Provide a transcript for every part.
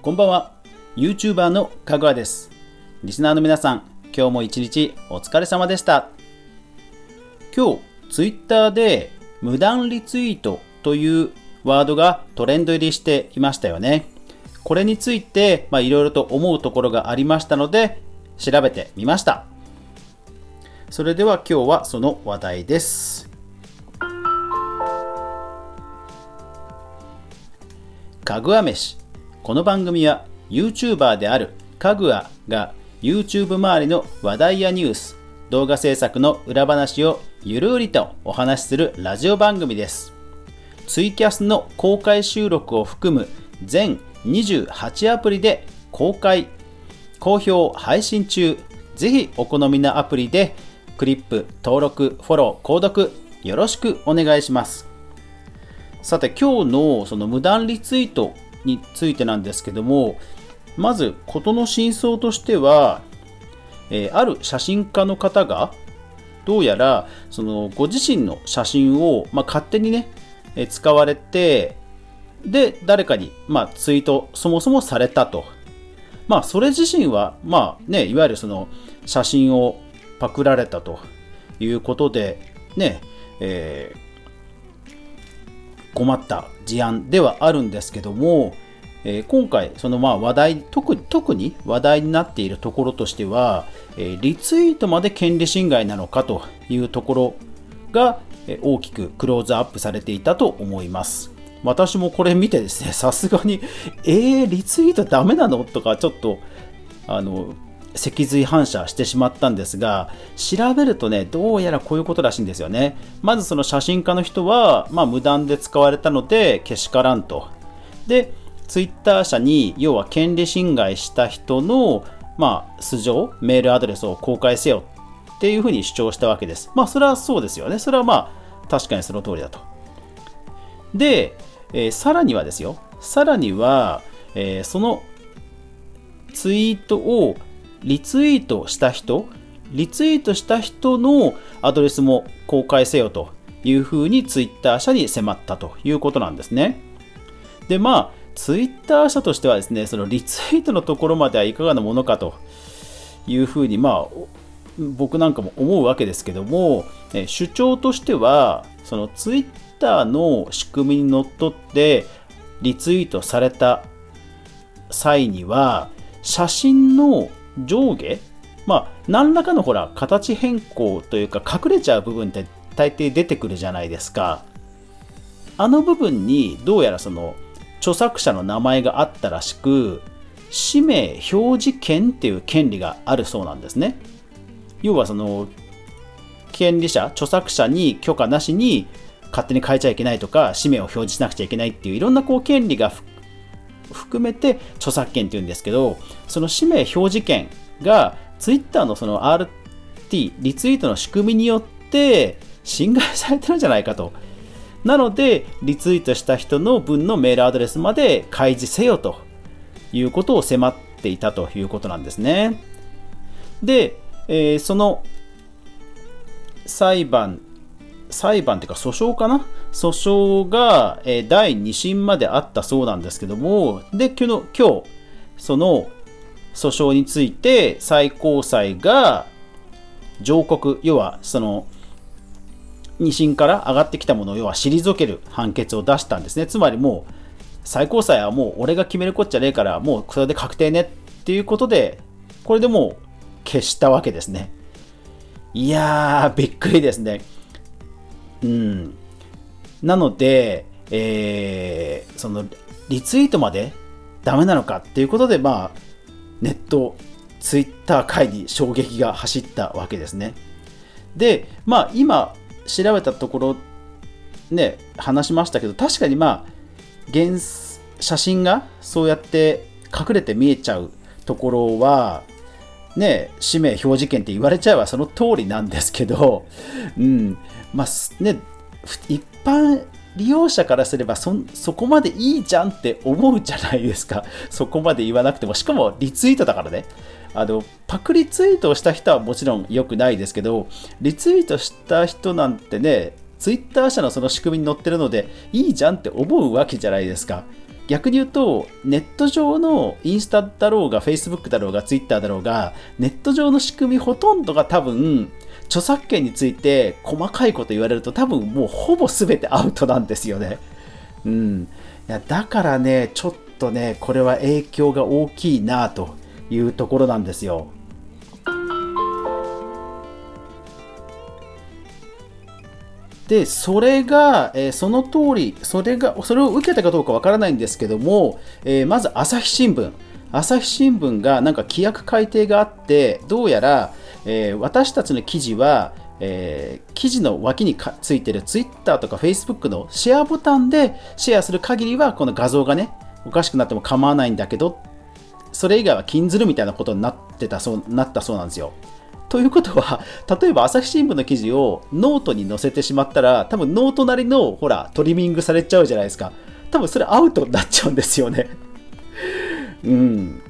こんばんは、YouTuber のかぐわです。リスナーの皆さん、今日も一日お疲れ様でした。今日、Twitter で無断リツイートというワードがトレンド入りしていましたよね。これについて、いろいろと思うところがありましたので、調べてみました。それでは今日はその話題です。かぐわ飯。この番組は YouTuber であるかぐわが YouTube 周りの話題やニュース、動画制作の裏話をゆるりとお話しするラジオ番組です。ツイキャスの公開収録を含む全28アプリで公開好評配信中。ぜひお好みのアプリでクリップ登録、フォロー、購読よろしくお願いします。さて、今日のその無断リツイートについてなんですけども、まず事の真相としては、ある写真家の方がどうやらそのご自身の写真を、勝手にね、使われて、で誰かに、ツイートそもそもされたと。それ自身はいわゆるその写真をパクられたということでね、困った事案ではあるんですけども、今回その特に話題になっているところとしては、リツイートまで権利侵害なのかというところが大きくクローズアップされていたと思います。私もこれ見てですね、さすがにリツイートダメなのとかちょっと脊髄反射してしまったんですが、調べるとね、どうやらこういうことらしいんですよね。まずその写真家の人は、無断で使われたのでけしからんと。で、ツイッター社に要は権利侵害した人の、素性、メールアドレスを公開せよっていうふうに主張したわけです。それはそうですよね。それは確かにその通りだと。で、さらには、そのツイートをリツイートした人のアドレスも公開せよというふうにツイッター社に迫ったということなんですね。で、ツイッター社としてはですね、そのリツイートのところまではいかがなものかというふうに、僕なんかも思うわけですけども、主張としては、そのツイッターの仕組みにのっとってリツイートされた際には、写真の上下、何らかの形変更というか、隠れちゃう部分って大抵出てくるじゃないですか。あの部分にどうやらその著作者の名前があったらしく、氏名表示権っていう権利があるそうなんですね。要はその権利者、著作者に許可なしに勝手に変えちゃいけないとか、氏名を表示しなくちゃいけないっていういろんな権利が含めて著作権っていうんですけど、その氏名表示権がツイッターのその RT リツイートの仕組みによって侵害されてるんじゃないかと。なのでリツイートした人の分のメールアドレスまで開示せよということを迫っていたということなんですね。で、その裁判というか訴訟かな、訴訟が第2審まであったそうなんですけども、で今日その訴訟について最高裁が上告、要はその2審から上がってきたものを要は退ける判決を出したんですね。つまりもう最高裁はもう俺が決めるこっちゃねえから、もうそれで確定ねっていうことで、これでもう消したわけですね。いやー、びっくりですね。なので、そのリツイートまでダメなのかっていうことで、ネットツイッター界に衝撃が走ったわけですね。で、今調べたところね、話しましたけど、確かに写真がそうやって隠れて見えちゃうところはね、氏名表示権って言われちゃえばその通りなんですけど、一般利用者からすればそこまでいいじゃんって思うじゃないですか。そこまで言わなくても、しかもリツイートだからね。パクリツイートをした人はもちろん良くないですけど、リツイートした人なんてね、ツイッター社のその仕組みに載ってるのでいいじゃんって思うわけじゃないですか。逆に言うとネット上のインスタだろうが Facebook だろうが Twitter だろうがネット上の仕組みほとんどが多分著作権について細かいこと言われると多分もうほぼ全てアウトなんですよね。うん、いやだからねちょっとねこれは影響が大きいなというところなんですよ。でそれが、その通りそれを受けたかどうかわからないんですけども、まず朝日新聞がなんか規約改定があってどうやら、私たちの記事は、記事の脇についてる Twitter とか Facebook のシェアボタンでシェアする限りはこの画像がねおかしくなっても構わないんだけどそれ以外は禁ずるみたいなことになったそうなんですよ。ということは例えば朝日新聞の記事をノートに載せてしまったら多分ノートなりのほらトリミングされちゃうじゃないですか。多分それアウトになっちゃうんですよね、うん、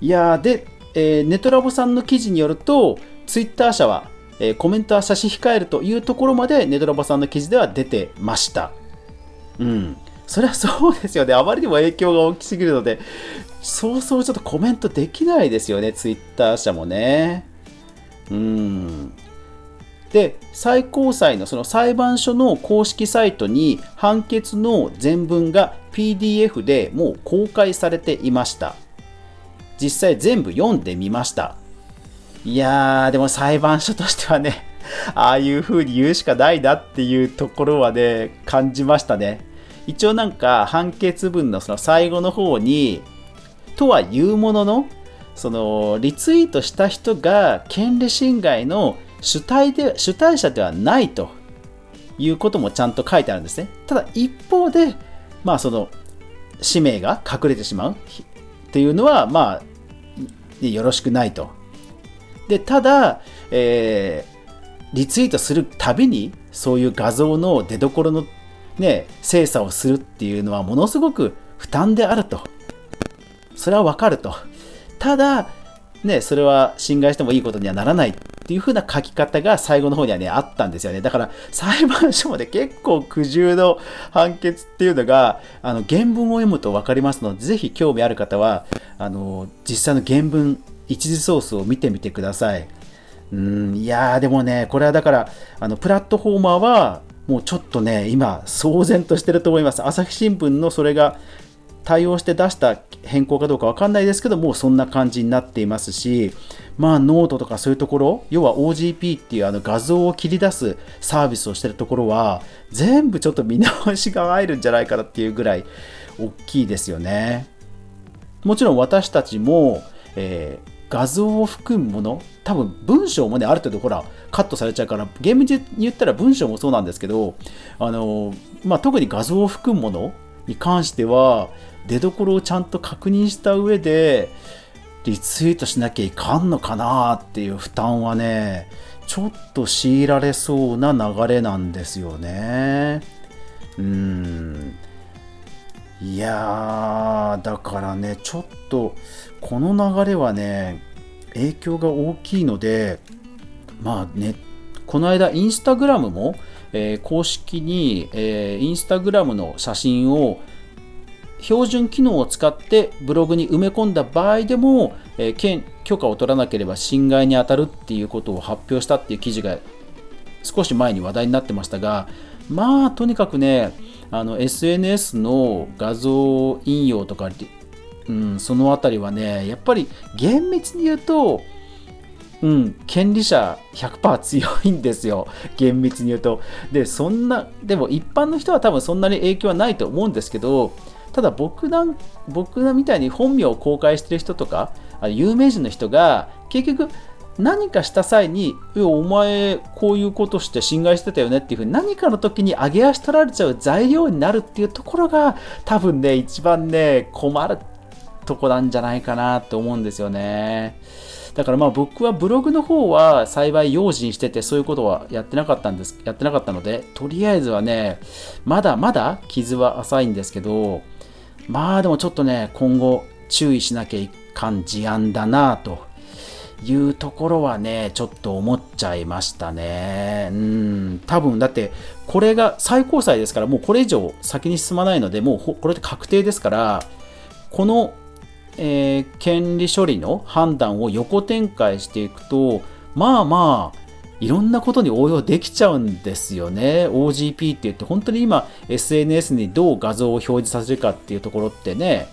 いやで、ネトラボさんの記事によるとツイッター社は、コメントは差し控えるというところまでネトラボさんの記事では出てました、うん、それはそうですよね。あまりにも影響が大きすぎるのでそうちょっとコメントできないですよね、ツイッター社もね。で、最高裁のその裁判所の公式サイトに判決の全文が PDF でもう公開されていました。実際全部読んでみました。いやー、でも裁判所としてはね、ああいう風に言うしかないなっていうところはね、感じましたね。一応なんか判決文のその最後の方に、とはいうものの、そのリツイートした人が権利侵害の主体者ではないということもちゃんと書いてあるんですね。ただ一方で、まあ、その氏名が隠れてしまうっていうのは、まあ、よろしくないと。でただ、リツイートするたびにそういう画像の出どころの、ね、精査をするっていうのはものすごく負担であると。それはわかると。ただ、ね、それは侵害してもいいことにはならないっていう風な書き方が最後の方にはね、あったんですよね。だから裁判所もね、結構苦渋の判決っていうのが、原文を読むとわかりますので、ぜひ興味ある方は、実際の原文、一次ソースを見てみてください。いやー、でもね、これはだから、プラットフォーマーは、もうちょっとね、今、騒然としてると思います。朝日新聞のそれが、対応して出した変更かどうか分かんないですけどもうそんな感じになっていますし、まあノートとかそういうところ、要は OGP っていう画像を切り出すサービスをしてるところは全部ちょっと見直しが入るんじゃないかなっていうぐらい大きいですよね。もちろん私たちも、画像を含むもの、多分文章もねある程度ほらカットされちゃうから、厳密に言ったら文章もそうなんですけど、まあ、特に画像を含むものに関しては出どころをちゃんと確認した上でリツイートしなきゃいかんのかなっていう負担はねちょっと強いられそうな流れなんですよね。いやーだからねちょっとこの流れはね影響が大きいので、まあね、この間インスタグラムも、公式に、インスタグラムの写真を標準機能を使ってブログに埋め込んだ場合でも、許可を取らなければ侵害に当たるっていうことを発表したっていう記事が少し前に話題になってましたが、まあとにかくねSNS の画像引用とか、そのあたりはねやっぱり厳密に言うと、権利者 100% 強いんですよ、厳密に言うと。ででも一般の人は多分そんなに影響はないと思うんですけど、ただ僕みたいに本名を公開してる人とか有名人の人が結局何かした際にお前こういうことして侵害してたよねっていうふうに何かの時に上げ足取られちゃう材料になるっていうところが多分ね一番ね困るとこなんじゃないかなと思うんですよね。だからまあ僕はブログの方は幸い用心しててそういうことはやってなかったので、とりあえずはねまだまだ傷は浅いんですけど、まあでもちょっとね今後注意しなきゃいかん事案だなというところはねちょっと思っちゃいましたね。多分だってこれが最高裁ですから、もうこれ以上先に進まないので、もうこれって確定ですから、この、権利処理の判断を横展開していくと、まあまあいろんなことに応用できちゃうんですよね。 OGP って言って、本当に今 SNS にどう画像を表示させるかっていうところってね、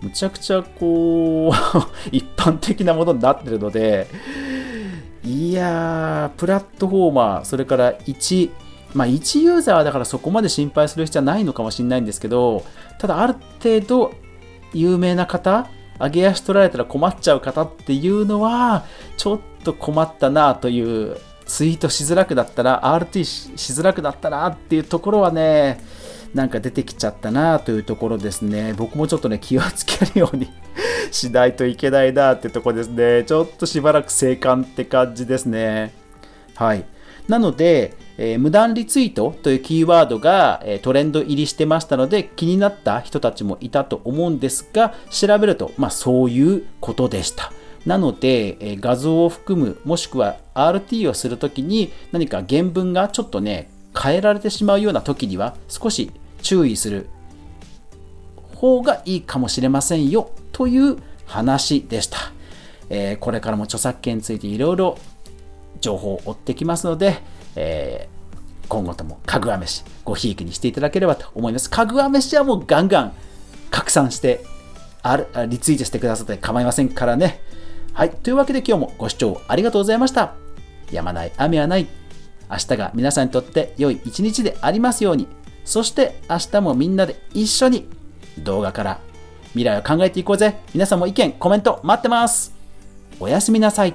むちゃくちゃこう一般的なものになってるので、いやー、プラットフォーマー、それから一ユーザーだからそこまで心配する必要はないのかもしれないんですけど、ただある程度有名な方、上げ足取られたら困っちゃう方っていうのはちょっと困ったなという、ツイートしづらくだったら RT しづらくだったなっていうところはね、なんか出てきちゃったなというところですね。僕もちょっとね、気をつけるようにしないといけないなってとこですね。ちょっとしばらく静観って感じですね。はい。なので、無断リツイートというキーワードが、トレンド入りしてましたので、気になった人たちもいたと思うんですが、調べると、そういうことでした。なので、画像を含む、もしくは RT をするときに、何か原文がちょっとね、変えられてしまうようなときには、少し注意する方がいいかもしれませんよという話でした。これからも著作権についていろいろ情報を追ってきますので、今後ともかぐわ飯ごひいきにしていただければと思います。かぐわ飯はもうガンガン拡散してリツイートしてくださって構いませんからね。はい、というわけで今日もご視聴ありがとうございました。やまない雨はない。明日が皆さんにとって良い一日でありますように。そして明日もみんなで一緒に動画から未来を考えていこうぜ。皆さんも意見、コメント待ってます。おやすみなさい。